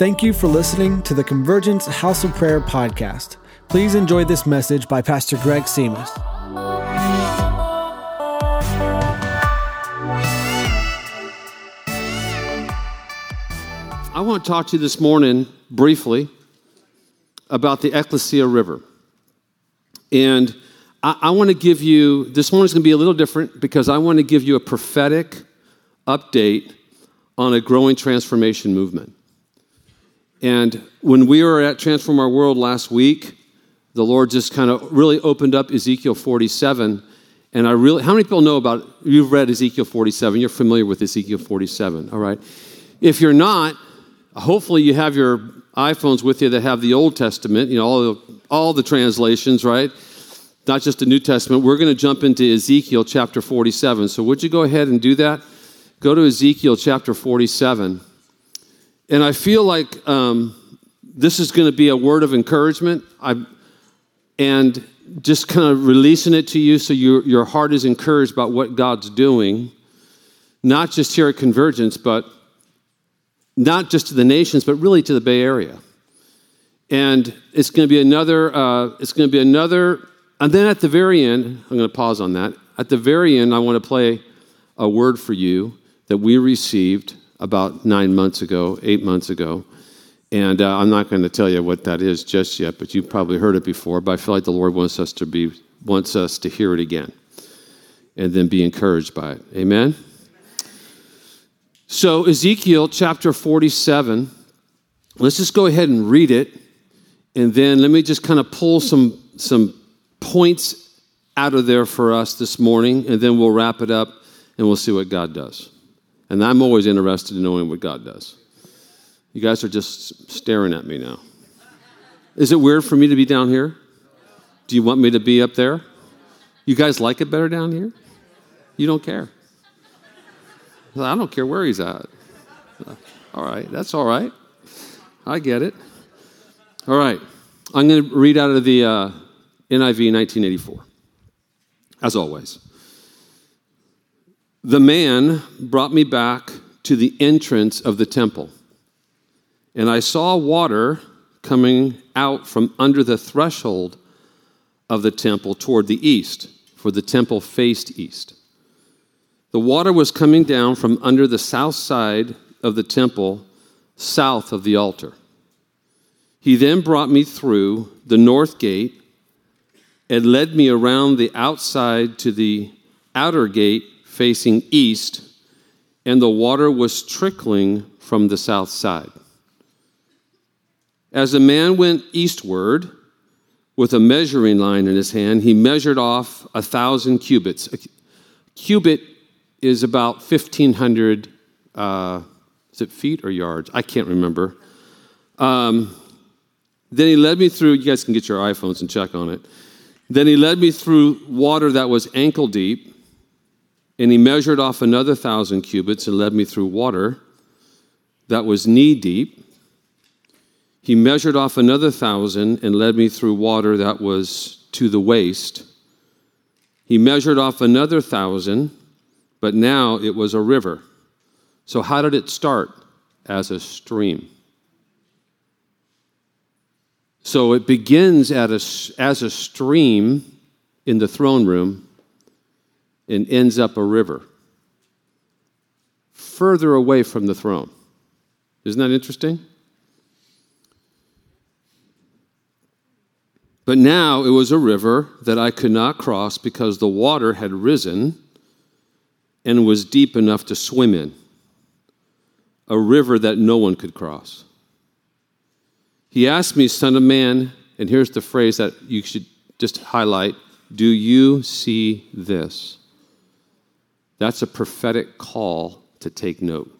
Thank you for listening to the Convergence House of Prayer podcast. Please enjoy this message by Pastor Greg Simas. I want to talk to you this morning briefly about the Ecclesia River. And I want to give you, this morning's going to be a little different because I want to give you a prophetic update on a growing transformation movement. And when we were at Transform Our World last week, the Lord just kind of really opened up Ezekiel 47. And I really, how many people know about it? You've read Ezekiel 47. You're familiar with Ezekiel 47, all right? If you're not, hopefully you have your iPhones with you that have the Old Testament, you know, all the translations, right? Not just the New Testament. We're going to jump into Ezekiel chapter 47. So would you go ahead and do that? Go to Ezekiel chapter 47. And I feel like this is going to be a word of encouragement. And just kind of releasing it to you so your heart is encouraged about what God's doing, not just here at Convergence, but not just to the nations, but really to the Bay Area. And it's going to be another, and then at the very end, I'm going to pause on that. At the very end, I want to play a word for you that we received about 8 months ago. And I'm not going to tell you what that is just yet, but you've probably heard it before, but I feel like the Lord wants us to hear it again and then be encouraged by it. Amen? So Ezekiel chapter 47, let's just go ahead and read it, and then let me just kind of pull some points out of there for us this morning, and then we'll wrap it up and we'll see what God does. And I'm always interested in knowing what God does. You guys are just staring at me now. Is it weird for me to be down here? Do you want me to be up there? You guys like it better down here? You don't care. I don't care where he's at. All right, that's all right. I get it. All right, I'm going to read out of the NIV 1984, as always. The man brought me back to the entrance of the temple. And I saw water coming out from under the threshold of the temple toward the east, for the temple faced east. The water was coming down from under the south side of the temple, south of the altar. He then brought me through the north gate and led me around the outside to the outer gate facing east, and the water was trickling from the south side. As the man went eastward with a measuring line in his hand, he measured off 1,000 cubits. A cubit is about 1,500, is it feet or yards? I can't remember. Then he led me through, you guys can get your iPhones and check on it. Then he led me through water that was ankle deep, and he measured off another 1,000 cubits and led me through water that was knee deep. He measured off another 1,000 and led me through water that was to the waist. He measured off another 1,000, but now it was a river. So how did it start? As a stream. So it begins as a stream in the throne room and ends up a river further away from the throne. Isn't that interesting? But now it was a river that I could not cross because the water had risen and was deep enough to swim in, a river that no one could cross. He asked me, "Son of man," and here's the phrase that you should just highlight, "do you see this?" That's a prophetic call to take note.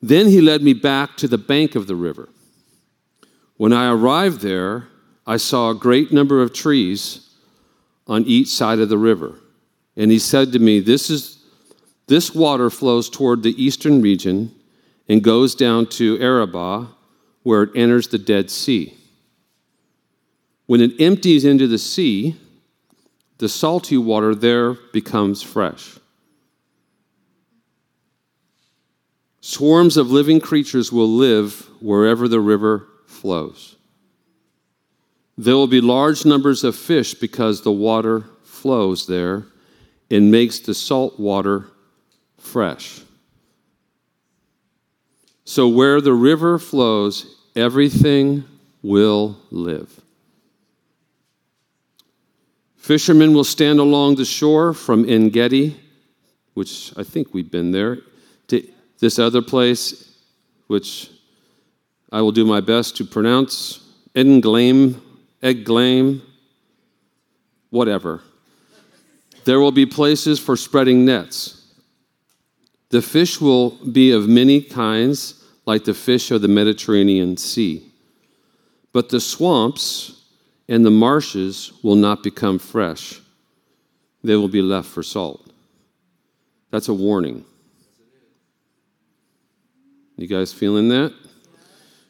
Then he led me back to the bank of the river. When I arrived there, I saw a great number of trees on each side of the river. And he said to me, this water flows toward the eastern region and goes down to Arabah, where it enters the Dead Sea. When it empties into the sea, the salty water there becomes fresh. Swarms of living creatures will live wherever the river flows. There will be large numbers of fish because the water flows there and makes the salt water fresh. So where the river flows, everything will live. Fishermen will stand along the shore from En-Gedi, which I think we've been there, to this other place, which I will do my best to pronounce, En-Glaim, En-Glaim, whatever. There will be places for spreading nets. The fish will be of many kinds, like the fish of the Mediterranean Sea. But the swamps and the marshes will not become fresh. They will be left for salt. That's a warning. You guys feeling that?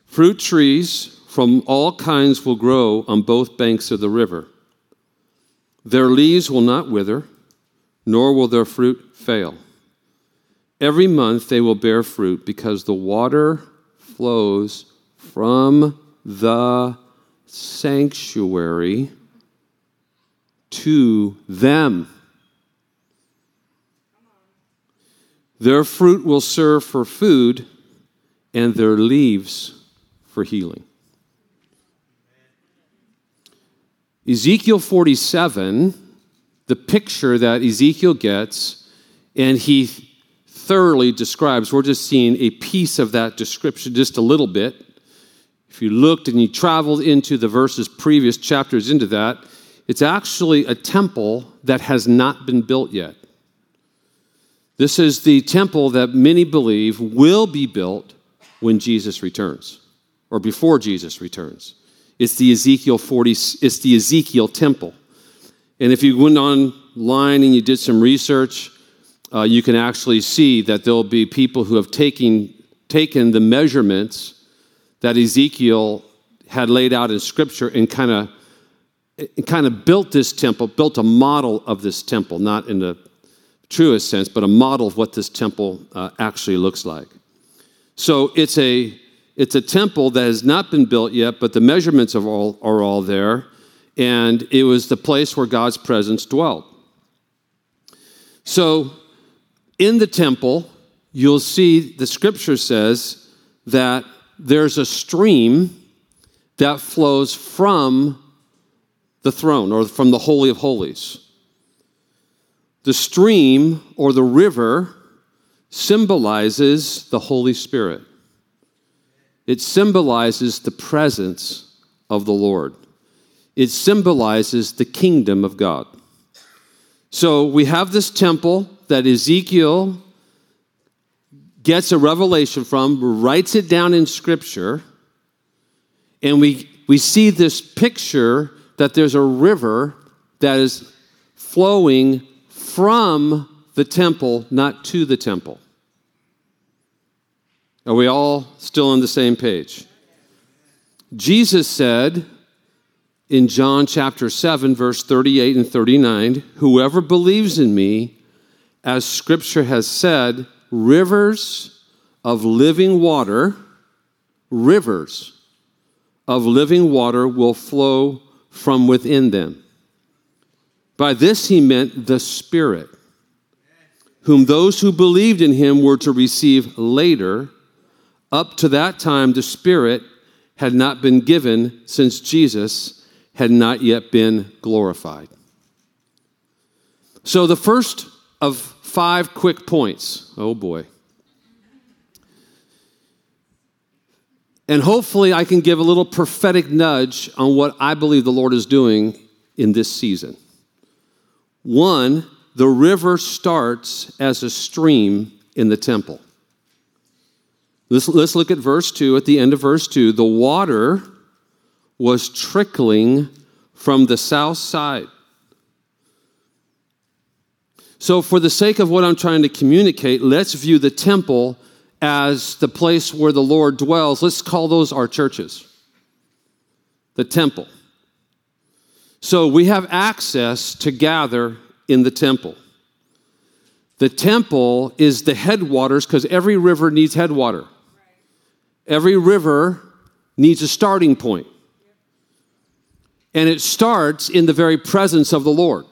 Fruit trees from all kinds will grow on both banks of the river. Their leaves will not wither, nor will their fruit fail. Every month they will bear fruit because the water flows from the sanctuary to them. Their fruit will serve for food and their leaves for healing. Ezekiel 47, the picture that Ezekiel gets, and he thoroughly describes, we're just seeing a piece of that description, just a little bit. If you looked and you traveled into the verses previous chapters into that, it's actually a temple that has not been built yet. This is the temple that many believe will be built when Jesus returns, or before Jesus returns. It's the Ezekiel temple. And if you went online and you did some research, you can actually see that there'll be people who have taken the measurements that Ezekiel had laid out in Scripture and kind of built this temple, built a model of this temple, not in the truest sense, but a model of what this temple actually looks like. So it's a temple that has not been built yet, but the measurements of all are all there, and it was the place where God's presence dwelt. So in the temple, you'll see the Scripture says that there's a stream that flows from the throne or from the Holy of Holies. The stream or the river symbolizes the Holy Spirit. It symbolizes the presence of the Lord. It symbolizes the kingdom of God. So we have this temple that Ezekiel gets a revelation from, writes it down in Scripture, and we see this picture that there's a river that is flowing from the temple, not to the temple. Are we all still on the same page? Jesus said in John chapter 7, verse 38 and 39, whoever believes in me, as Scripture has said, rivers of living water will flow from within them. By this he meant the Spirit, whom those who believed in him were to receive later. Up to that time, the Spirit had not been given since Jesus had not yet been glorified. So the first of 5 quick points. Oh, boy. And hopefully I can give a little prophetic nudge on what I believe the Lord is doing in this season. 1, the river starts as a stream in the temple. Let's look at verse 2. At the end of verse 2, the water was trickling from the south side. So for the sake of what I'm trying to communicate, let's view the temple as the place where the Lord dwells. Let's call those our churches, the temple. So we have access to gather in the temple. The temple is the headwaters because every river needs headwater. Right. Every river needs a starting point. Yep. And it starts in the very presence of the Lord.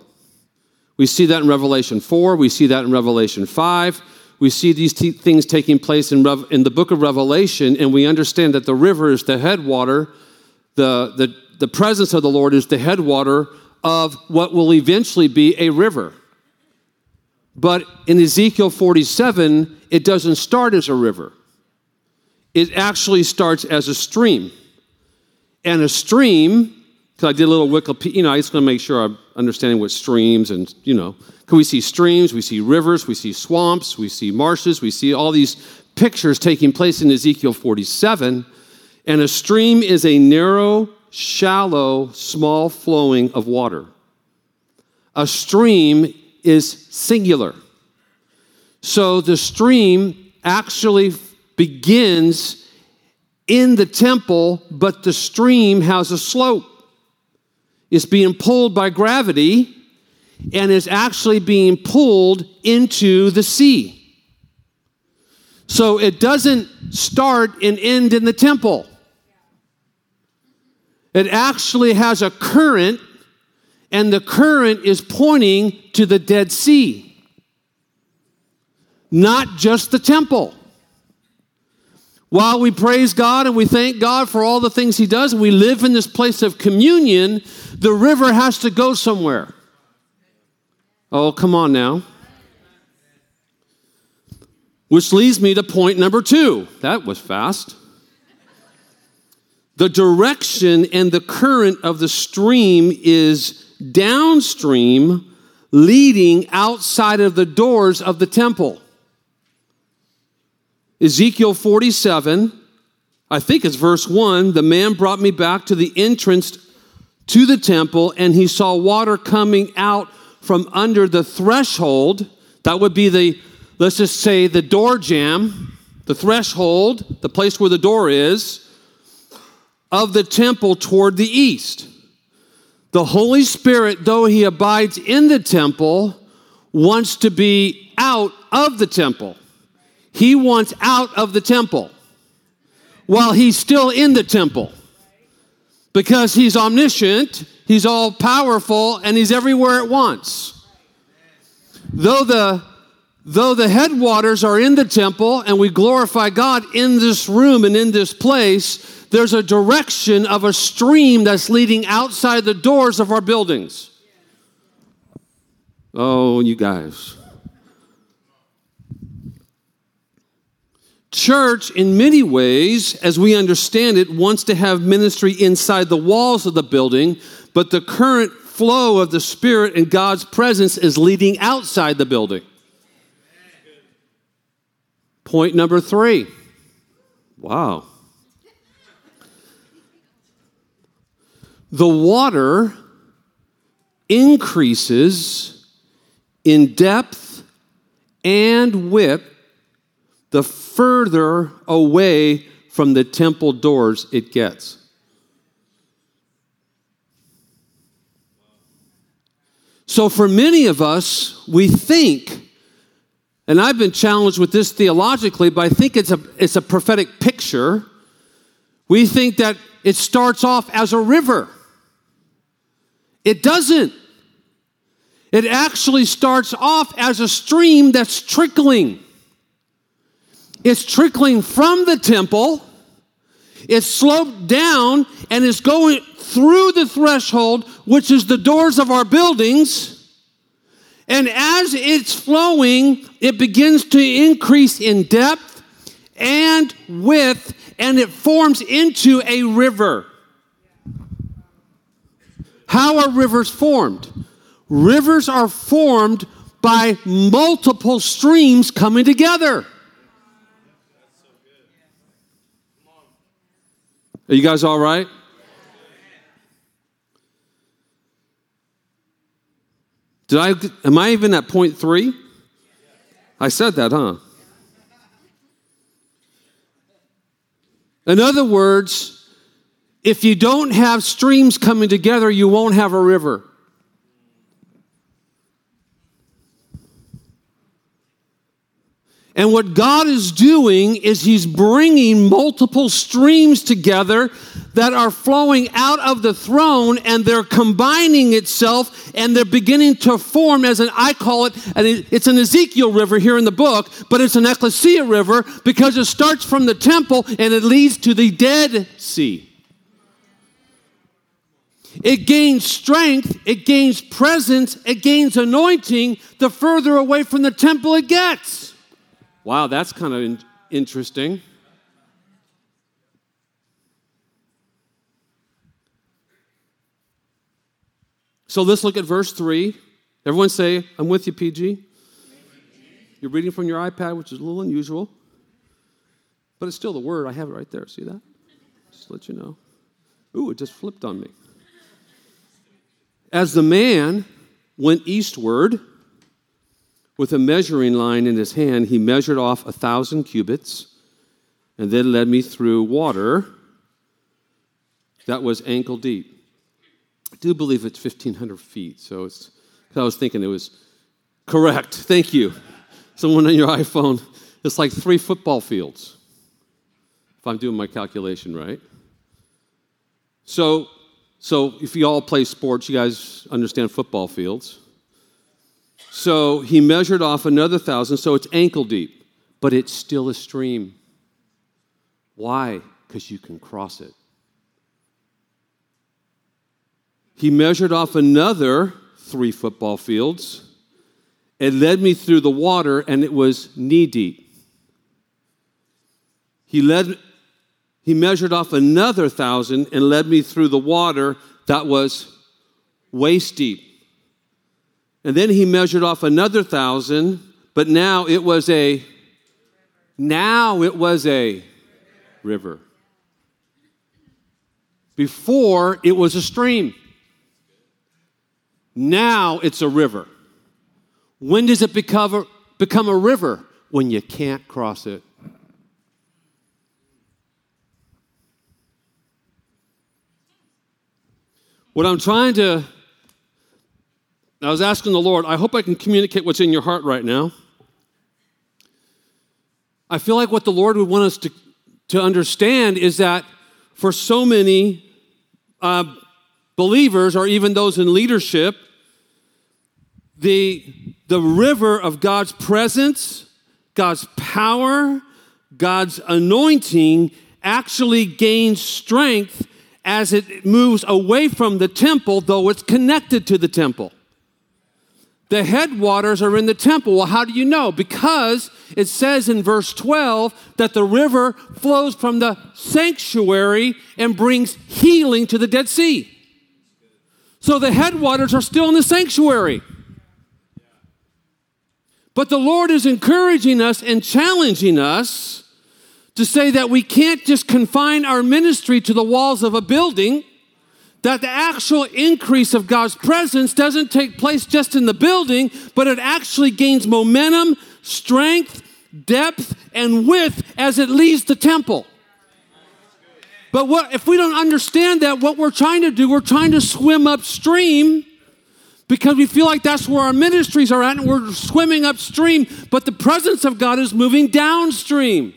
We see that in Revelation 4. We see that in Revelation 5. We see these things taking place in the book of Revelation, and we understand that the river is the headwater. The presence of the Lord is the headwater of what will eventually be a river. But in Ezekiel 47, it doesn't start as a river. It actually starts as a stream. And a stream, because I did a little Wikipedia, I just want to make sure I'm understanding what streams and, because we see streams, we see rivers, we see swamps, we see marshes, we see all these pictures taking place in Ezekiel 47. And a stream is a narrow, shallow, small flowing of water. A stream is singular. So the stream actually begins in the temple, but the stream has a slope. It's being pulled by gravity and is actually being pulled into the sea. So it doesn't start and end in the temple. It actually has a current, and the current is pointing to the Dead Sea, not just the temple. While we praise God and we thank God for all the things He does, and we live in this place of communion, the river has to go somewhere. Oh, come on now. Which leads me to point number 2. That was fast. The direction and the current of the stream is downstream, leading outside of the doors of the temple. Ezekiel 47, I think it's verse 1, the man brought me back to the entrance to the temple, and he saw water coming out from under the threshold. That would be the door jamb, the threshold, the place where the door is, of the temple toward the east. The Holy Spirit, though He abides in the temple, wants to be out of the temple. He wants out of the temple while He's still in the temple, because He's omniscient, He's all-powerful, and He's everywhere at once. Though the headwaters are in the temple and we glorify God in this room and in this place, there's a direction of a stream that's leading outside the doors of our buildings. Oh, you guys. Church, in many ways, as we understand it, wants to have ministry inside the walls of the building, but the current flow of the Spirit and God's presence is leading outside the building. Point number 3. Wow. The water increases in depth and width the further away from the temple doors it gets. So for many of us, we think, and I've been challenged with this theologically, but I think it's a prophetic picture. We think that it starts off as a river. It doesn't. It actually starts off as a stream that's trickling. It's trickling from the temple. It's sloped down and it's going through the threshold, which is the doors of our buildings. And as it's flowing, it begins to increase in depth and width, and it forms into a river. How are rivers formed? Rivers are formed by multiple streams coming together. That's so good. Come on. Are you guys all right? Am I even at point 3? I said that, huh? In other words, if you don't have streams coming together, you won't have a river. And what God is doing is he's bringing multiple streams together that are flowing out of the throne, and they're combining itself, and they're beginning to form as an, I call it, and it's an Ezekiel River here in the book, but it's an Ecclesia River because it starts from the temple and it leads to the Dead Sea. It gains strength, it gains presence, it gains anointing the further away from the temple it gets. Wow, that's kind of interesting. So let's look at verse 3. Everyone say, I'm with you, PG. You're reading from your iPad, which is a little unusual. But it's still the word. I have it right there. See that? Just to let you know. Ooh, it just flipped on me. As the man went eastward with a measuring line in his hand, he measured off 1,000 cubits and then led me through water that was ankle deep. I do believe it's 1,500 feet, so it's, because I was thinking it was correct. Thank you. Someone on your iPhone, it's like 3 football fields, if I'm doing my calculation right. So if you all play sports, you guys understand football fields. So he measured off another 1,000, so it's ankle deep, but it's still a stream. Why? Because you can cross it. He measured off another 3 football fields and led me through the water, and it was knee deep. He measured off another 1,000 and led me through the water that was waist deep. And then he measured off another 1,000, but now it was a river. Before, it was a stream. Now it's a river. When does it become a river? When you can't cross it. I was asking the Lord, I hope I can communicate what's in your heart right now. I feel like what the Lord would want us to understand is that for so many believers, or even those in leadership, the river of God's presence, God's power, God's anointing actually gains strength as it moves away from the temple, though it's connected to the temple. The headwaters are in the temple. Well, how do you know? Because it says in verse 12 that the river flows from the sanctuary and brings healing to the Dead Sea. So the headwaters are still in the sanctuary. But the Lord is encouraging us and challenging us to say that we can't just confine our ministry to the walls of a building, that the actual increase of God's presence doesn't take place just in the building, but it actually gains momentum, strength, depth, and width as it leaves the temple. But if we don't understand that, what we're trying to do, we're trying to swim upstream because we feel like that's where our ministries are at, and we're swimming upstream, but the presence of God is moving downstream.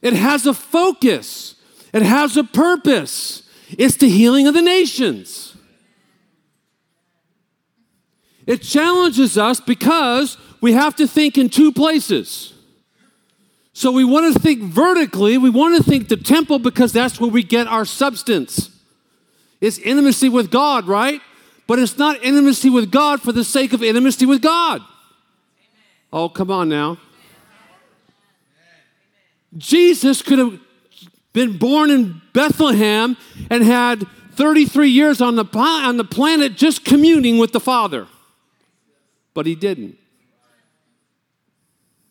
It has a focus. It has a purpose. It's the healing of the nations. It challenges us because we have to think in two places. So we want to think vertically. We want to think the temple because that's where we get our substance. It's intimacy with God, right? But it's not intimacy with God for the sake of intimacy with God. Oh, come on now. Jesus could have been born in Bethlehem and had 33 years on the planet just communing with the Father. But he didn't.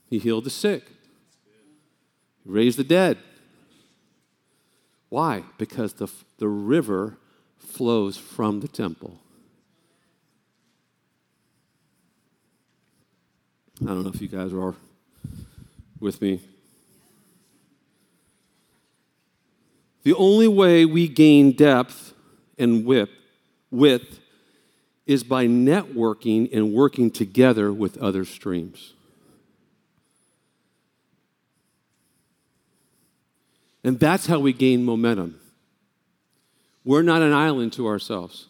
He healed the sick. He raised the dead. Why? Because the river flows from the temple. I don't know if you guys are with me. The only way we gain depth and width is by networking and working together with other streams. And that's how we gain momentum. We're not an island to ourselves.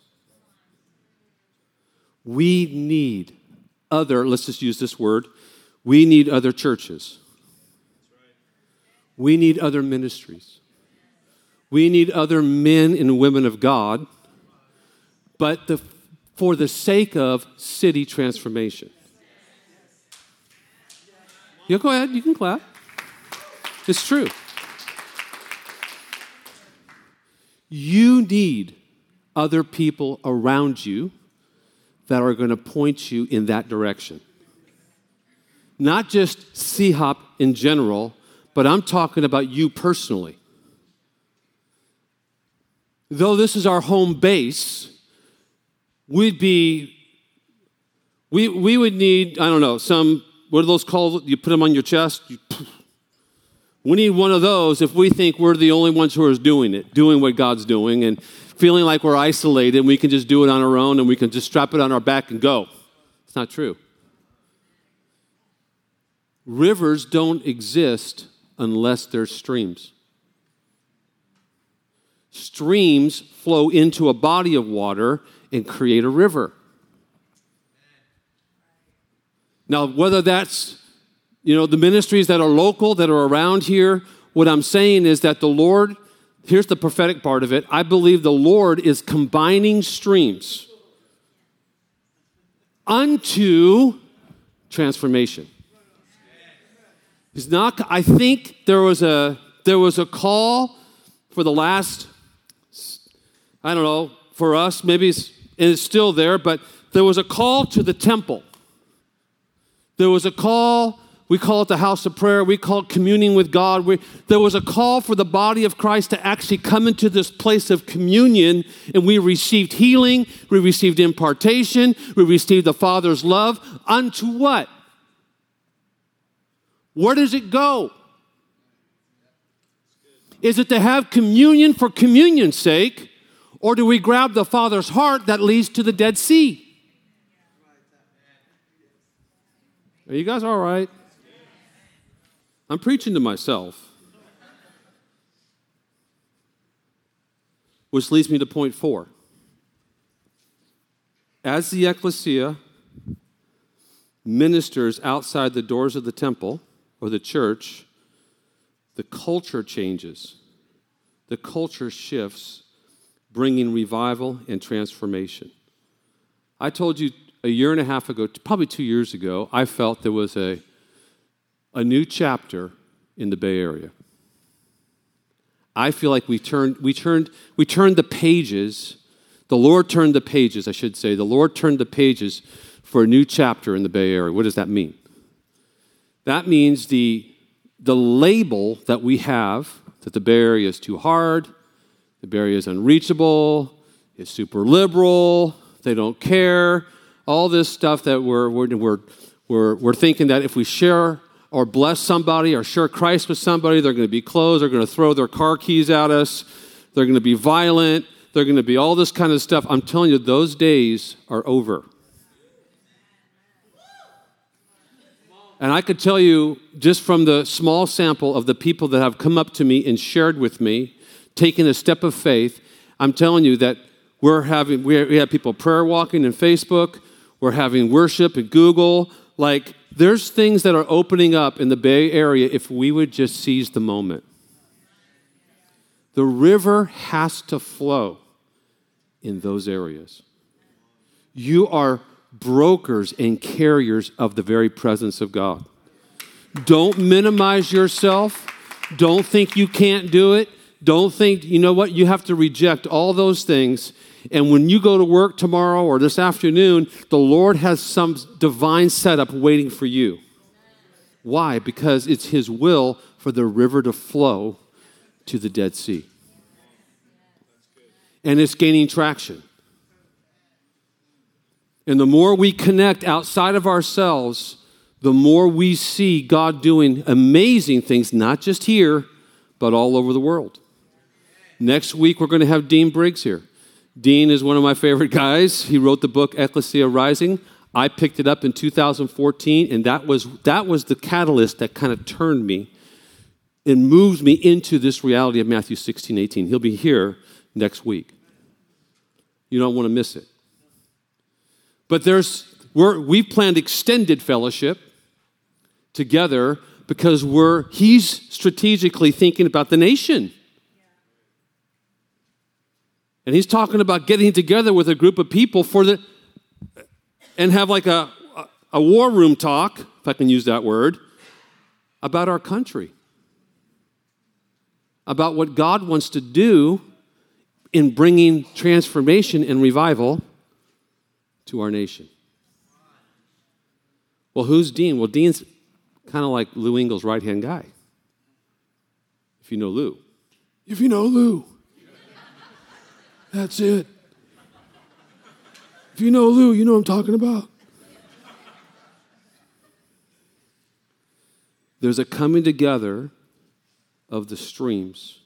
We need other, let's just use this word, we need other churches. We need other ministries. We need other men and women of God, but for the sake of city transformation. Yeah, go ahead, you can clap. It's true. You need other people around you that are going to point you in that direction. Not just C-Hop in general, but I'm talking about you personally. Though this is our home base, we would need, I don't know, some, what are those called? You put them on your chest. We need one of those if we think we're the only ones who are doing it, doing what God's doing, and feeling like we're isolated and we can just do it on our own and we can just strap it on our back and go. It's not true. Rivers don't exist unless there's streams. Streams flow into a body of water and create a river. Now, whether that's, you know, the ministries that are local, that are around here, what I'm saying is that the Lord, here's the prophetic part of it, I believe the Lord is combining streams unto transformation. He's not, I think there was a call for the last, I don't know, for us, maybe it's still there, but there was a call to the temple. There was a call, we call it the house of prayer, we call it communing with God. There was a call for the body of Christ to actually come into this place of communion, and we received healing, we received impartation, we received the Father's love. Unto what? Where does it go? Is it to have communion for communion's sake, or do we grab the Father's heart that leads to the Dead Sea? Are you guys all right? I'm preaching to myself. Which leads me to point 4. As the ecclesia ministers outside the doors of the temple or the church, the culture changes. The culture shifts, bringing revival and transformation. I told you a year and a half ago, probably 2 years ago, I felt there was a new chapter in the Bay Area. I feel like we turned the pages. The Lord turned the pages, I should say. The Lord turned the pages for a new chapter in the Bay Area. What does that mean? That means the label that we have, that the Bay Area is too hard, the Bay Area is unreachable, it's super liberal, they don't care, all this stuff that we're thinking that if we share or bless somebody or share Christ with somebody, they're going to be closed, they're going to throw their car keys at us, they're going to be violent, they're going to be all this kind of stuff. I'm telling you, those days are over. And I could tell you, just from the small sample of the people that have come up to me and shared with me, taking a step of faith, I'm telling you that we have people prayer walking in Facebook, we're having worship at Google. Like, there's things that are opening up in the Bay Area if we would just seize the moment. The river has to flow in those areas. You are brokers and carriers of the very presence of God. Don't minimize yourself. Don't think you can't do it. Don't think, you know what, you have to reject all those things. And when you go to work tomorrow or this afternoon, the Lord has some divine setup waiting for you. Why? Because it's His will for the river to flow to the Dead Sea. And it's gaining traction. And the more we connect outside of ourselves, the more we see God doing amazing things, not just here, but all over the world. Next week, we're going to have Dean Briggs here. Dean is one of my favorite guys. He wrote the book, Ecclesia Rising. I picked it up in 2014, and that was the catalyst that kind of turned me and moves me into this reality of Matthew 16:18. He'll be here next week. You don't want to miss it. But we've planned extended fellowship together because he's strategically thinking about the nation. And he's talking about getting together with a group of people and have like a war room talk, if I can use that word, about our country, about what God wants to do in bringing transformation and revival to our nation. Well, who's Dean? Well, Dean's kind of like Lou Engel's right-hand guy, if you know Lou. If you know Lou. That's it. If you know Lou, you know what I'm talking about. There's a coming together of the streams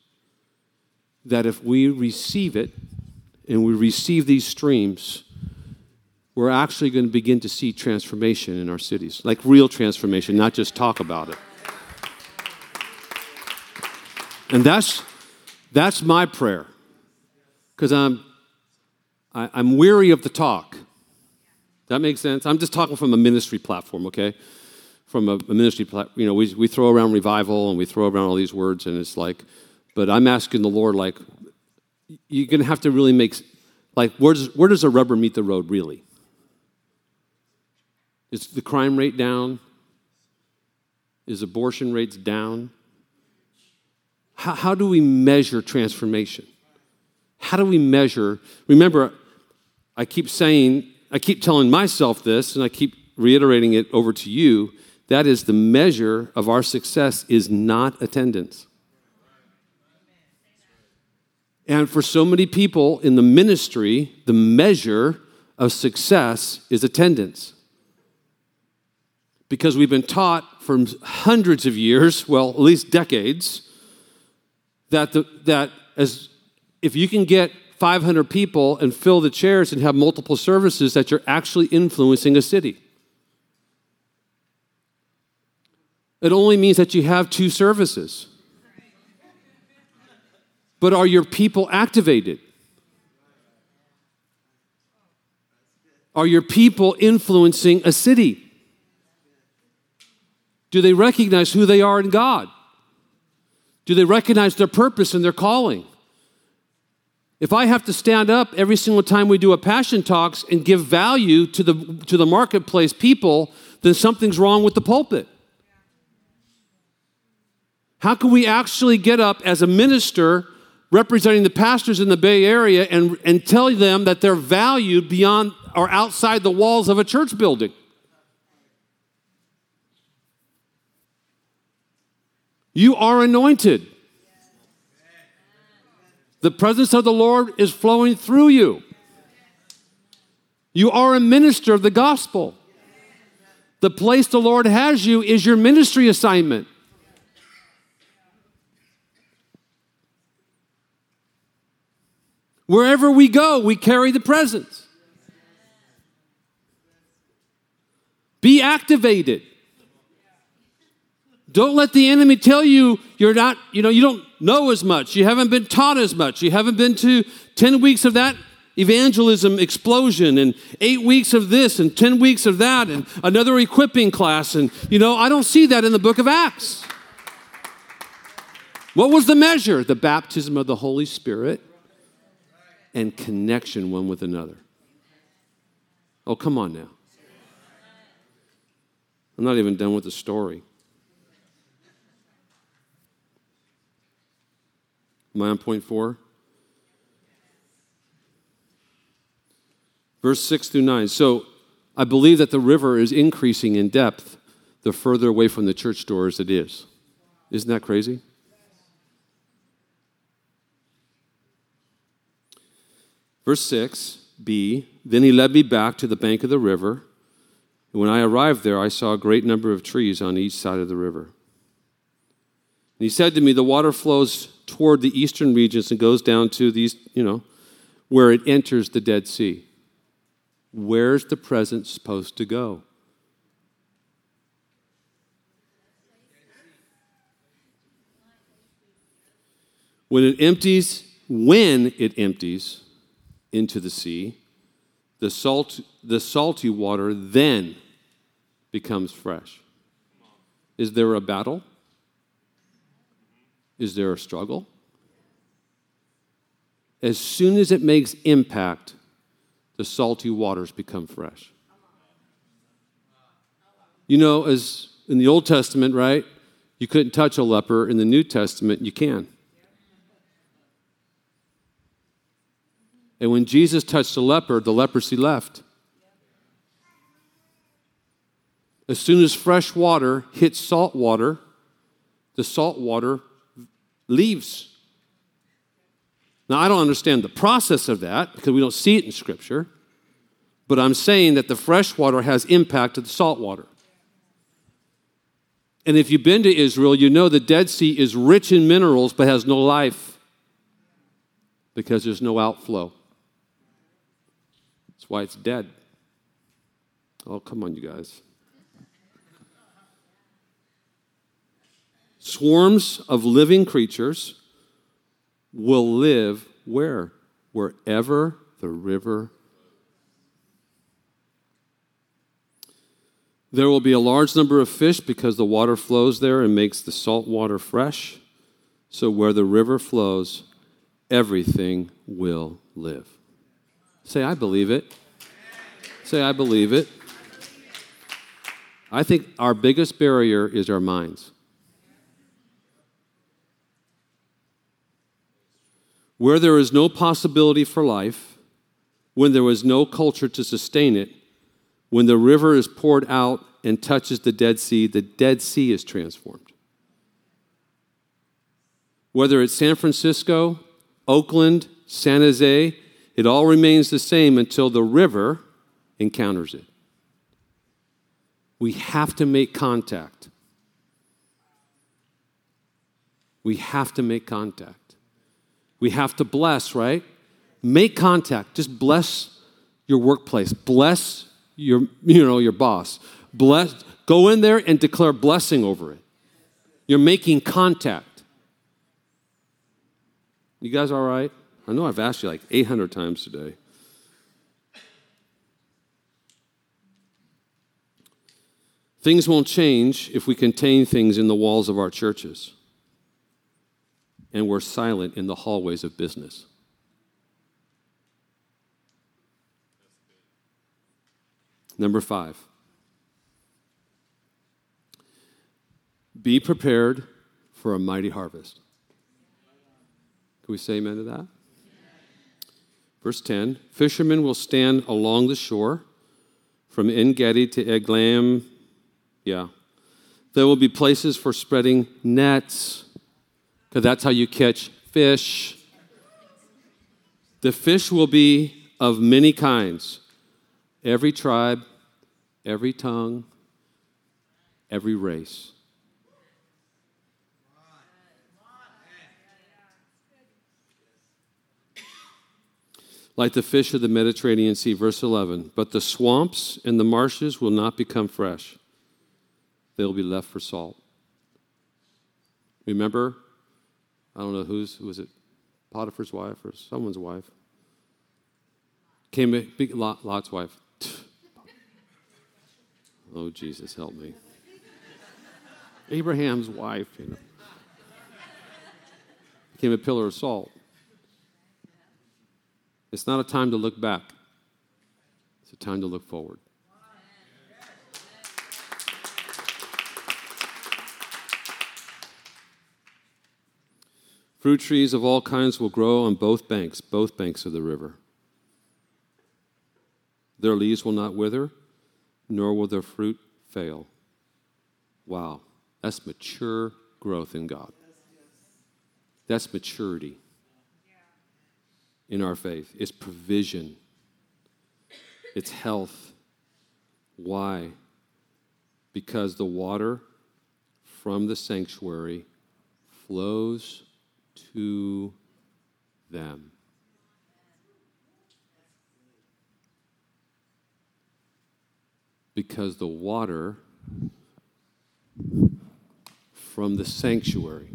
that if we receive it and we receive these streams, we're actually going to begin to see transformation in our cities, like real transformation, not just talk about it. And that's my prayer, because I'm weary of the talk. That makes sense? I'm just talking from a ministry platform, okay? From a ministry platform. You know, we throw around revival and we throw around all these words, and it's like, but I'm asking the Lord, like, you're going to have to really make, like, where does the rubber meet the road, really? Is the crime rate down? Is abortion rates down? How do we measure transformation? How do we measure? Remember, I keep telling myself this, and I keep reiterating it over to you, that is the measure of our success is not attendance. And for so many people in the ministry, the measure of success is attendance. Because we've been taught for hundreds of years, well, at least decades, that if you can get 500 people and fill the chairs and have multiple services, that you're actually influencing a city. It only means that you have two services. But are your people activated? Are your people influencing a city? Do they recognize who they are in God? Do they recognize their purpose and their calling? If I have to stand up every single time we do a passion talks and give value to the marketplace people, then something's wrong with the pulpit. How can we actually get up as a minister representing the pastors in the Bay Area and tell them that they're valued beyond or outside the walls of a church building? You are anointed. The presence of the Lord is flowing through you. You are a minister of the gospel. The place the Lord has you is your ministry assignment. Wherever we go, we carry the presence. Be activated. Don't let the enemy tell you you don't know as much. You haven't been taught as much. You haven't been to 10 weeks of that evangelism explosion and 8 weeks of this and 10 weeks of that and another equipping class. And, I don't see that in the book of Acts. What was the measure? The baptism of the Holy Spirit and connection one with another. Oh, come on now. I'm not even done with the story. Am I on point 4? Verse 6-9. So I believe that the river is increasing in depth the further away from the church doors it is. Isn't that crazy? Verse 6b, then he led me back to the bank of the river. And when I arrived there, I saw a great number of trees on each side of the river. And he said to me, the water flows toward the eastern regions and goes down to these, where it enters the Dead Sea. Where's the presence supposed to go? When it empties into the sea, the salty water then becomes fresh. Is there a battle? Is there a struggle? As soon as it makes impact, the salty waters become fresh. You know, as in the Old Testament, right? You couldn't touch a leper. In the New Testament, you can. And when Jesus touched the leper, the leprosy left. As soon as fresh water hits salt water, the salt water leaves. Now, I don't understand the process of that because we don't see it in Scripture, but I'm saying that the fresh water has impact to the salt water. And if you've been to Israel, you know the Dead Sea is rich in minerals but has no life because there's no outflow. That's why it's dead. Oh, come on, you guys. Swarms of living creatures will live where? Wherever the river. There will be a large number of fish because the water flows there and makes the salt water fresh. So where the river flows, everything will live. Say, I believe it. Say, I believe it. I think our biggest barrier is our minds. Where there is no possibility for life, when there is no culture to sustain it, when the river is poured out and touches the Dead Sea is transformed. Whether it's San Francisco, Oakland, San Jose, it all remains the same until the river encounters it. We have to make contact. We have to make contact. We have to bless, right? Make contact. Just bless your workplace. Bless your boss. Bless. Go in there and declare blessing over it. You're making contact. You guys all right? I know I've asked you like 800 times today. Things won't change if we contain things in the walls of our churches. And we're silent in the hallways of business. Number 5. Be prepared for a mighty harvest. Can we say amen to that? Verse 10, fishermen will stand along the shore from En-Gedi to En-Glaim. Yeah. There will be places for spreading nets. Because that's how you catch fish. The fish will be of many kinds. Every tribe, every tongue, every race. Like the fish of the Mediterranean Sea, verse 11. But the swamps and the marshes will not become fresh. They'll be left for salt. Remember? I don't know who was it? Potiphar's wife or someone's wife? Lot's wife. Oh, Jesus, help me. Abraham's wife, became a pillar of salt. It's not a time to look back. It's a time to look forward. Fruit trees of all kinds will grow on both banks of the river. Their leaves will not wither, nor will their fruit fail. Wow, that's mature growth in God. That's maturity in our faith. It's provision. It's health. Why? Because the water from the sanctuary flows to them. Because the water from the sanctuary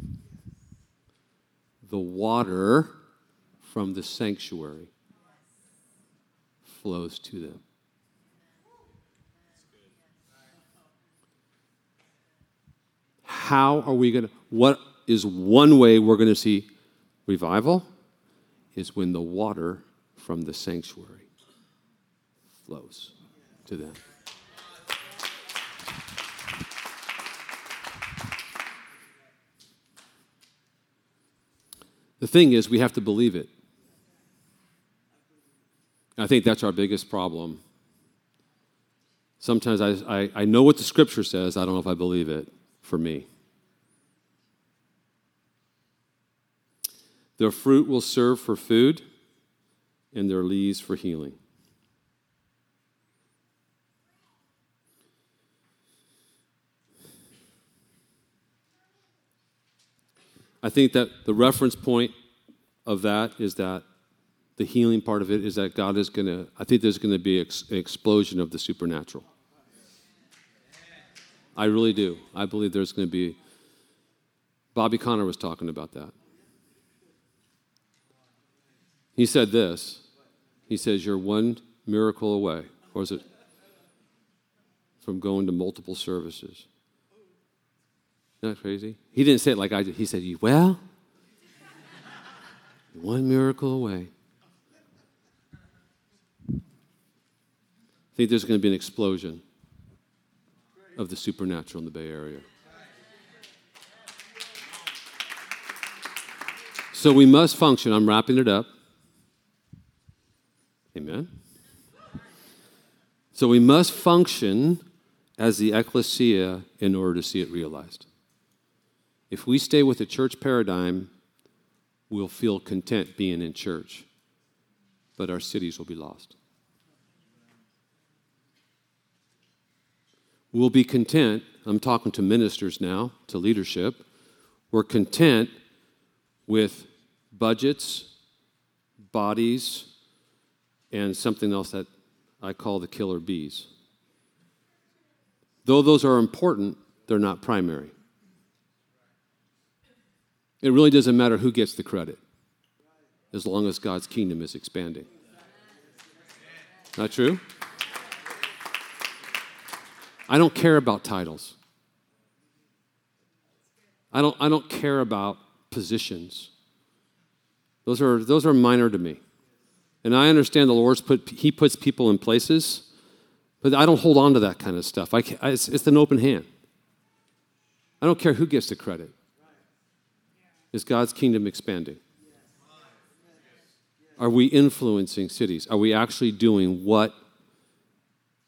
the water from the sanctuary flows to them. How are we going to, what is one way we're going to see revival? Is when the water from the sanctuary flows to them. The thing is, we have to believe it. And I think that's our biggest problem. Sometimes I know what the scripture says, I don't know if I believe it for me. Their fruit will serve for food, and their leaves for healing. I think that the reference point of that is that the healing part of it is that God is going to, I think there's going to be an explosion of the supernatural. I really do. I believe there's going to be, Bobby Connor was talking about that. He said this. He says, you're one miracle away. Or is it from going to multiple services? Isn't that crazy? He didn't say it like I did. He said, well, you're one miracle away. I think there's going to be an explosion of the supernatural in the Bay Area. So we must function. I'm wrapping it up. Amen. So we must function as the ecclesia in order to see it realized. If we stay with the church paradigm, we'll feel content being in church, but our cities will be lost. We'll be content, I'm talking to ministers now, to leadership, we're content with budgets, bodies, and something else that I call the killer bees. Though those are important, they're not primary. It really doesn't matter who gets the credit, as long as God's kingdom is expanding. Not true? I don't care about titles. I don't care about positions. Those are minor to me. And I understand the Lord's He puts people in places, but I don't hold on to that kind of stuff. It's an open hand. I don't care who gets the credit. Is God's kingdom expanding? Are we influencing cities? Are we actually doing what?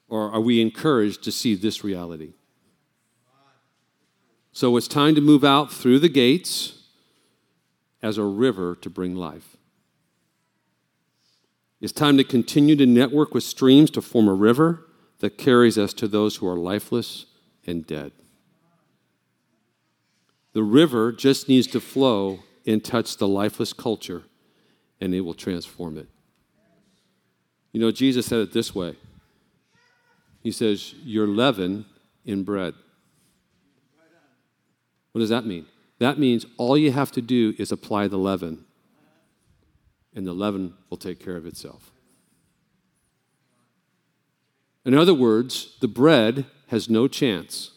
Or are we encouraged to see this reality? So it's time to move out through the gates as a river to bring life. It's time to continue to network with streams to form a river that carries us to those who are lifeless and dead. The river just needs to flow and touch the lifeless culture, and it will transform it. You know, Jesus said it this way. He says, your leaven in bread. What does that mean? That means all you have to do is apply the leaven, and the leaven will take care of itself. In other words, the bread has no chance.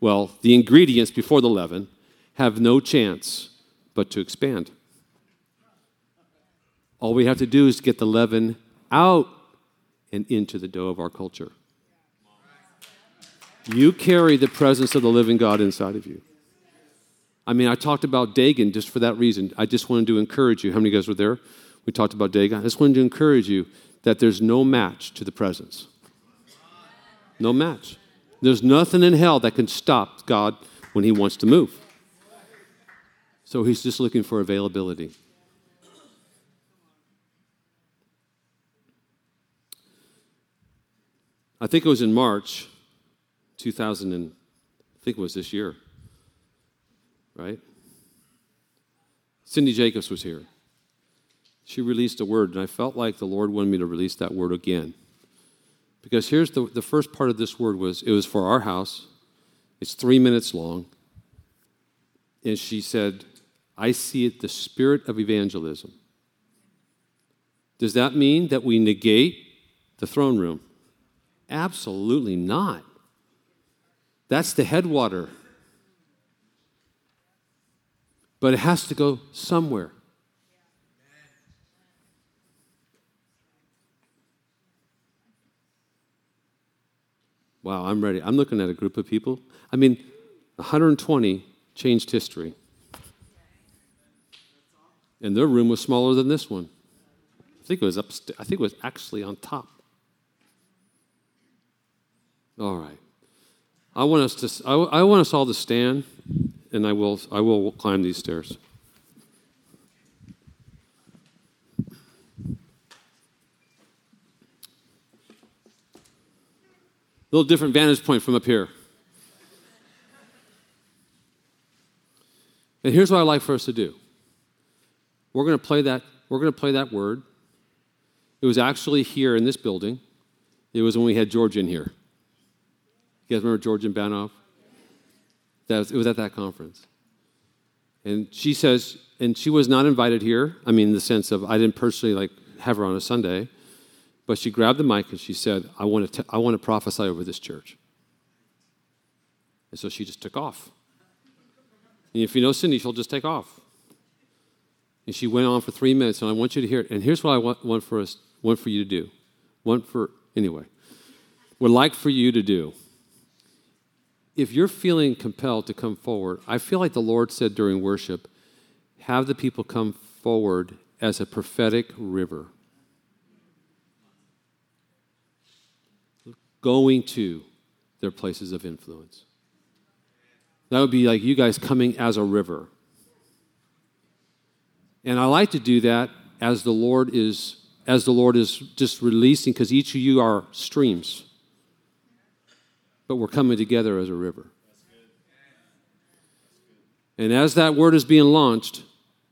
Well, the ingredients before the leaven have no chance but to expand. All we have to do is get the leaven out and into the dough of our culture. You carry the presence of the living God inside of you. I mean, I talked about Dagon just for that reason. I just wanted to encourage you. How many of you guys were there? We talked about Dagon. I just wanted to encourage you that there's no match to the presence. No match. There's nothing in hell that can stop God when he wants to move. So he's just looking for availability. I think it was in March 2000, and I think it was this year, right? Cindy Jacobs was here. She released a word, and I felt like the Lord wanted me to release that word again. Because here's the first part of this word was, it was for our house. It's 3 minutes long. And she said, I see it the spirit of evangelism. Does that mean that we negate the throne room? Absolutely not. That's the headwater. But it has to go somewhere. Wow, I'm ready. I'm looking at a group of people. 120 changed history. And their room was smaller than this one. I think it was actually on top. All right. I want us all to stand, and I will climb these stairs. A little different vantage point from up here. And here's what I'd like for us to do. We're going to play that word. It was actually here in this building. It was when we had George in here. You guys remember George and Banoff? It was at that conference. And she says, and she was not invited here. In the sense of I didn't personally have her on a Sunday, but she grabbed the mic and she said, I want to prophesy over this church. And so she just took off. And if you know Cindy, she'll just take off. And she went on for 3 minutes, and I want you to hear it. And here's what I want for you to do. Would like for you to do. If you're feeling compelled to come forward, I feel like the Lord said during worship, have the people come forward as a prophetic river. Going to their places of influence. That would be like you guys coming as a river. And I like to do that as the Lord is just releasing, because each of you are streams. But we're coming together as a river. That's good. That's good. And as that word is being launched,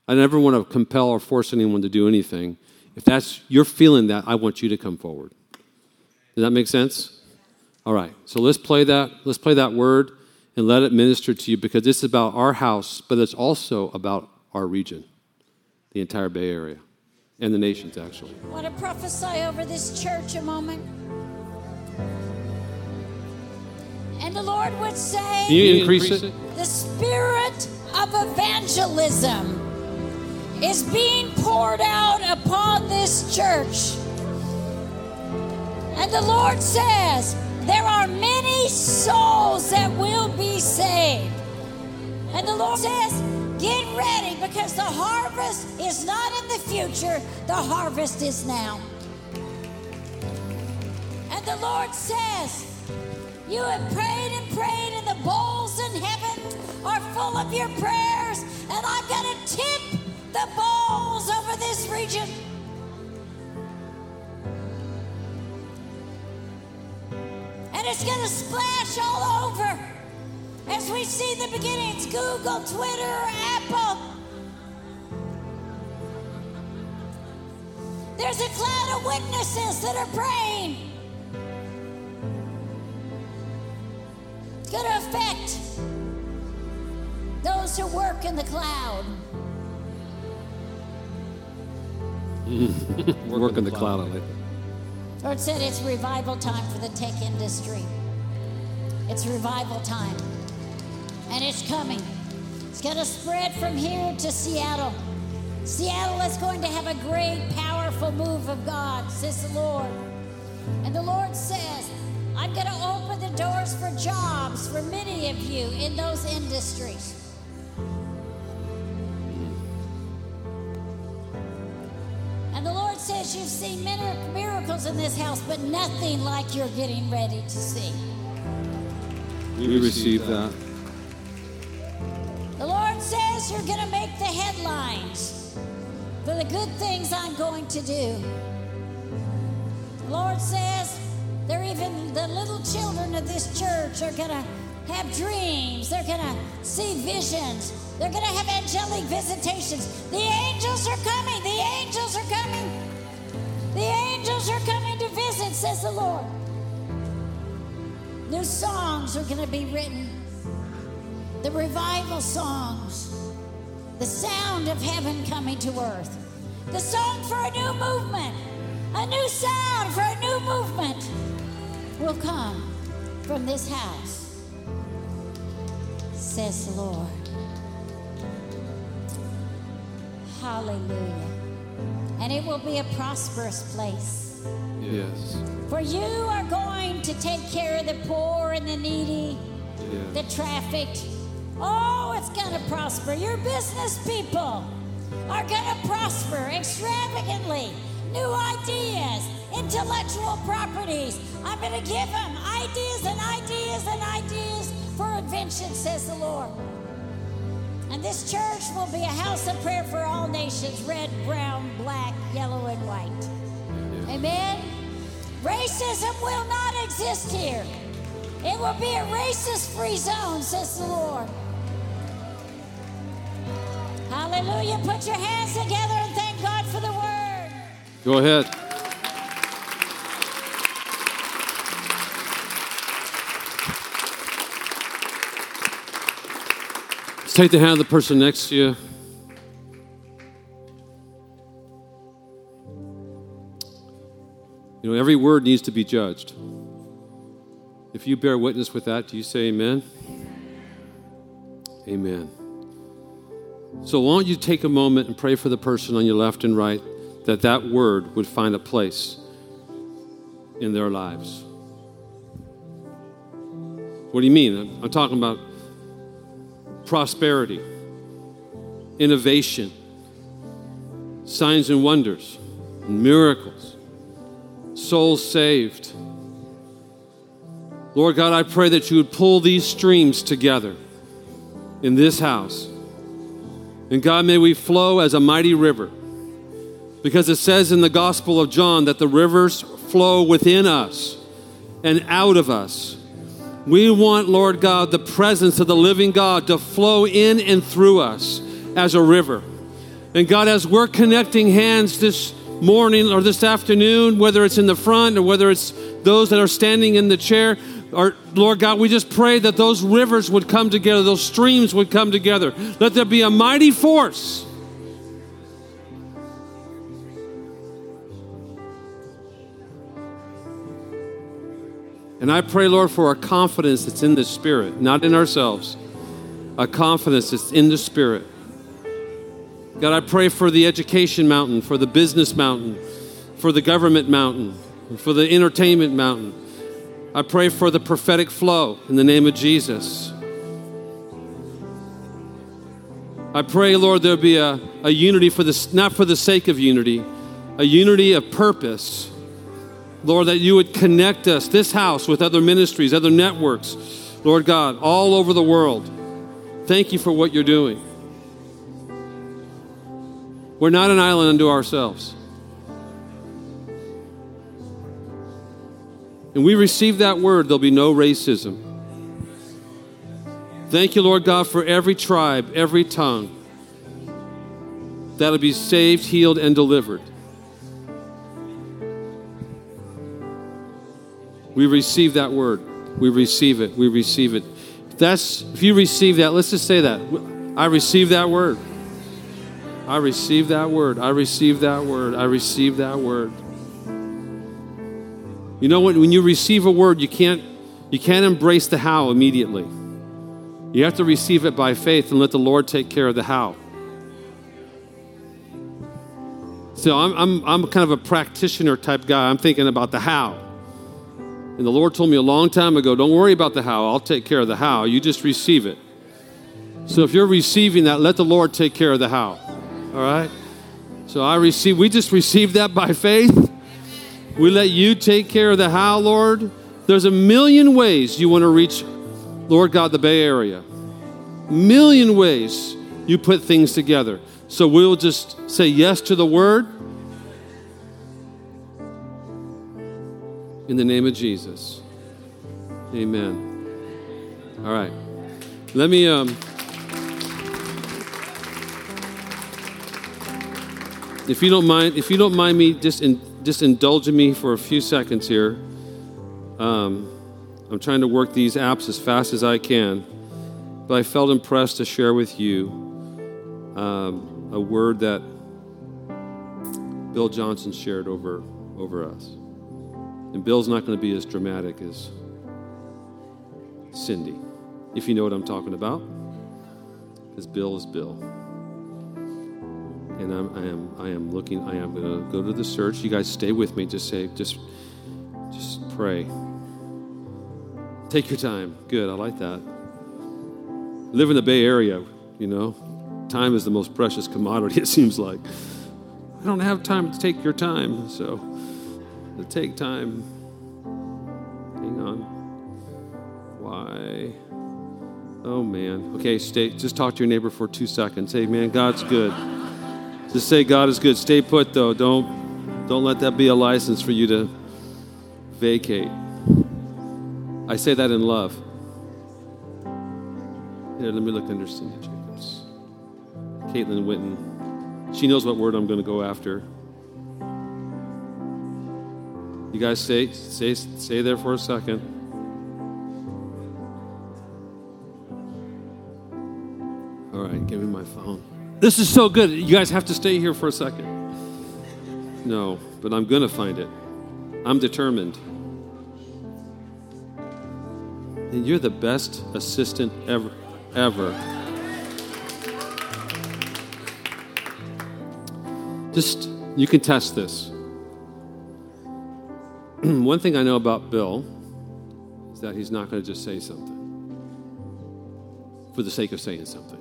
I never want to compel or force anyone to do anything. If you're feeling that, I want you to come forward. Does that make sense? All right. So let's play that word and let it minister to you, because this is about our house, but it's also about our region, the entire Bay Area, and the nations, actually. I want to prophesy over this church a moment. And the Lord would say, can you increase it? The spirit of evangelism is being poured out upon this church. And the Lord says, there are many souls that will be saved. And the Lord says, get ready, because the harvest is not in the future, the harvest is now. And the Lord says, you have prayed and prayed, and the bowls in heaven are full of your prayers, and I'm going to tip the bowls over this region. And it's going to splash all over. As we see the beginnings, Google, Twitter, Apple. There's a cloud of witnesses that are praying. Going to affect those who work in the cloud. Work in the cloud, I like that. Lord said it's revival time for the tech industry. It's revival time. And it's coming. It's going to spread from here to Seattle. Seattle is going to have a great, powerful move of God, says the Lord. And the Lord says, I'm going to open the doors for jobs for many of you in those industries. And the Lord says you've seen many miracles in this house, but nothing like you're getting ready to see. We receive that. The Lord says you're going to make the headlines for the good things I'm going to do. The Lord says, even the little children of this church are going to have dreams. They're going to see visions. They're going to have angelic visitations. The angels are coming. The angels are coming. The angels are coming to visit, says the Lord. New songs are going to be written. The revival songs. the sound of heaven coming to earth, the song for a new movement, a new sound for a new movement will come from this house, says the Lord. Hallelujah. And it will be a prosperous place. Yes. For you are going to take care of the poor and the needy, the trafficked. Oh, it's going to prosper. Your business people are going to prosper extravagantly. New ideas, intellectual properties. I'm going to give them ideas and ideas and ideas for invention, says the Lord. And this church will be a house of prayer for all nations, red, brown, black, yellow, and white. Amen? Racism will not exist here. It will be a racist-free zone, says the Lord. Hallelujah. Put your hands together and thank God for the word. Go ahead. Let's take the hand of the person next to you. You know, every word needs to be judged. If you bear witness with that, do you say amen? Amen? Amen. So why don't you take a moment and pray for the person on your left and right, that that word would find a place in their lives. What do you mean? I'm talking about prosperity, innovation, signs and wonders, miracles, souls saved. Lord God, I pray that you would pull these streams together in this house. And God, may we flow as a mighty river, because it says in the Gospel of John that the rivers flow within us and out of us. We want, Lord God, the presence of the living God to flow in and through us as a river. And God, as we're connecting hands this morning or this afternoon, whether it's in the front or whether it's those that are standing in the chair, or, Lord God, we just pray that those rivers would come together, those streams would come together. Let there be a mighty force. And I pray, Lord, for a confidence that's in the Spirit, not in ourselves, a confidence that's in the Spirit. God, I pray for the education mountain, for the business mountain, for the government mountain, and for the entertainment mountain. I pray for the prophetic flow in the name of Jesus. I pray, Lord, there'll be a unity for this, not for the sake of unity, a unity of purpose. Lord, that you would connect us, this house, with other ministries, other networks, Lord God, all over the world. Thank you for what you're doing. We're not an island unto ourselves. And we receive that word, there'll be no racism. Thank you, Lord God, for every tribe, every tongue that'll be saved, healed, and delivered. We receive that word. We receive it. We receive it. If you receive that, let's just say that. I receive that word. I receive that word. I receive that word. I receive that word. You know what? When you receive a word, you can't embrace the how immediately. You have to receive it by faith and let the Lord take care of the how. So I'm kind of a practitioner type guy. I'm thinking about the how. And the Lord told me a long time ago, don't worry about the how. I'll take care of the how. You just receive it. So if you're receiving that, let the Lord take care of the how. All right? So we just received that by faith. We let you take care of the how, Lord. There's a million ways you want to reach, Lord God, the Bay Area. Million ways you put things together. So we'll just say yes to the word in the name of Jesus. Amen. All right. Let me... if you don't mind me just indulging me for a few seconds here. I'm trying to work these apps as fast as I can, but I felt impressed to share with you a word that Bill Johnson shared over us. And Bill's not going to be as dramatic as Cindy, if you know what I'm talking about, because Bill is Bill. And I am going to go to the search. You guys stay with me. Just pray. Take your time. Good. I like that. Live in the Bay Area, you know. Time is the most precious commodity, it seems like. I don't have time to take your time, so it'll take time. Hang on. Why? Oh, man. Okay, stay. Just talk to your neighbor for 2 seconds. Hey, man, God's good. Just say God is good. Stay put, though. Don't let that be a license for you to vacate. I say that in love. Here, let me look under Cindy Jacobs. Caitlin Winton. She knows what word I'm going to go after. You guys stay there for a second. All right, give me my phone. This is so good. You guys have to stay here for a second. No, but I'm going to find it. I'm determined. And you're the best assistant ever. Just, you can test this. One thing I know about Bill is that he's not going to just say something for the sake of saying something.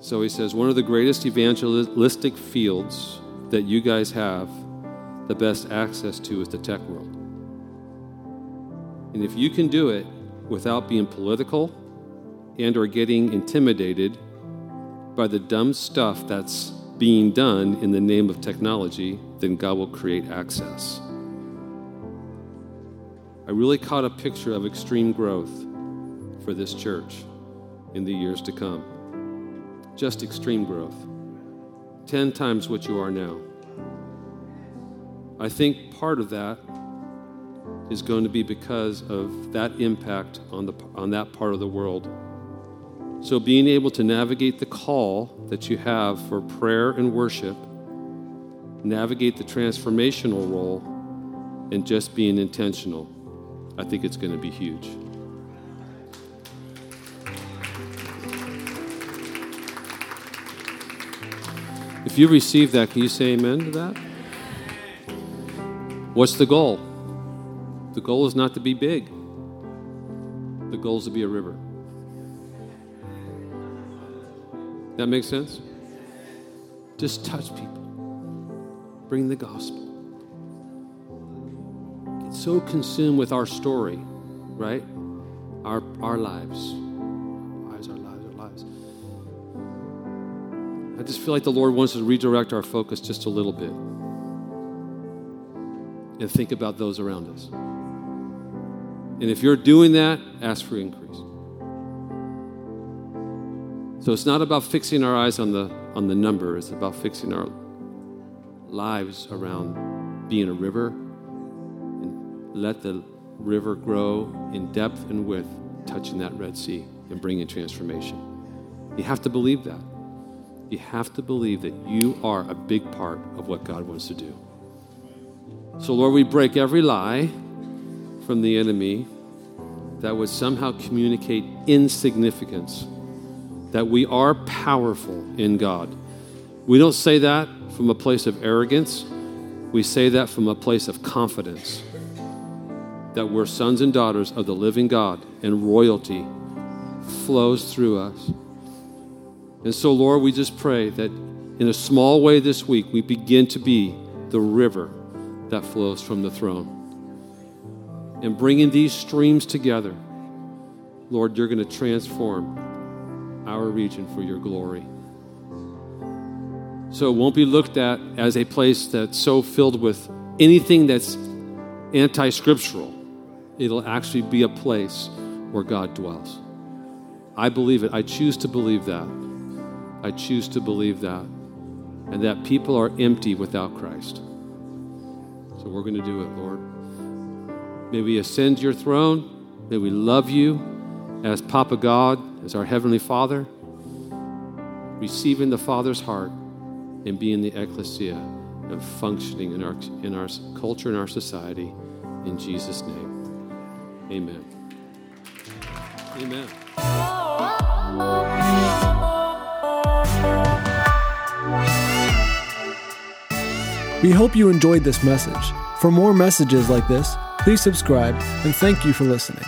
So he says, one of the greatest evangelistic fields that you guys have the best access to is the tech world. And if you can do it without being political and or getting intimidated by the dumb stuff that's being done in the name of technology, then God will create access. I really caught a picture of extreme growth for this church in the years to come. Just extreme growth. 10 times what you are now. I think part of that is going to be because of that impact on that part of the world. So being able to navigate the call that you have for prayer and worship, navigate the transformational role, and just being intentional, I think it's going to be huge. If you receive that, can you say amen to that? What's the goal? The goal is not to be big. The goal is to be a river. That makes sense? Just touch people. Bring the gospel. Get so consumed with our story, right? Our lives. I just feel like the Lord wants to redirect our focus just a little bit and think about those around us. And if you're doing that, ask for increase. So it's not about fixing our eyes on the number. It's about fixing our lives around being a river and let the river grow in depth and width, touching that Red Sea and bringing transformation. You have to believe that. You have to believe that you are a big part of what God wants to do. So, Lord, we break every lie from the enemy that would somehow communicate insignificance, that we are powerful in God. We don't say that from a place of arrogance. We say that from a place of confidence, that we're sons and daughters of the living God, and royalty flows through us. And so, Lord, we just pray that in a small way this week, we begin to be the river that flows from the throne. And bringing these streams together, Lord, you're going to transform our region for your glory. So it won't be looked at as a place that's so filled with anything that's anti-scriptural. It'll actually be a place where God dwells. I believe it. I choose to believe that. I choose to believe that, and that people are empty without Christ. So we're going to do it, Lord. May we ascend your throne. May we love you. as Papa God, as our Heavenly Father, receiving the Father's heart and being the ecclesia and functioning in our culture and our society. In Jesus' name, amen. Amen. We hope you enjoyed this message. For more messages like this, please subscribe, and thank you for listening.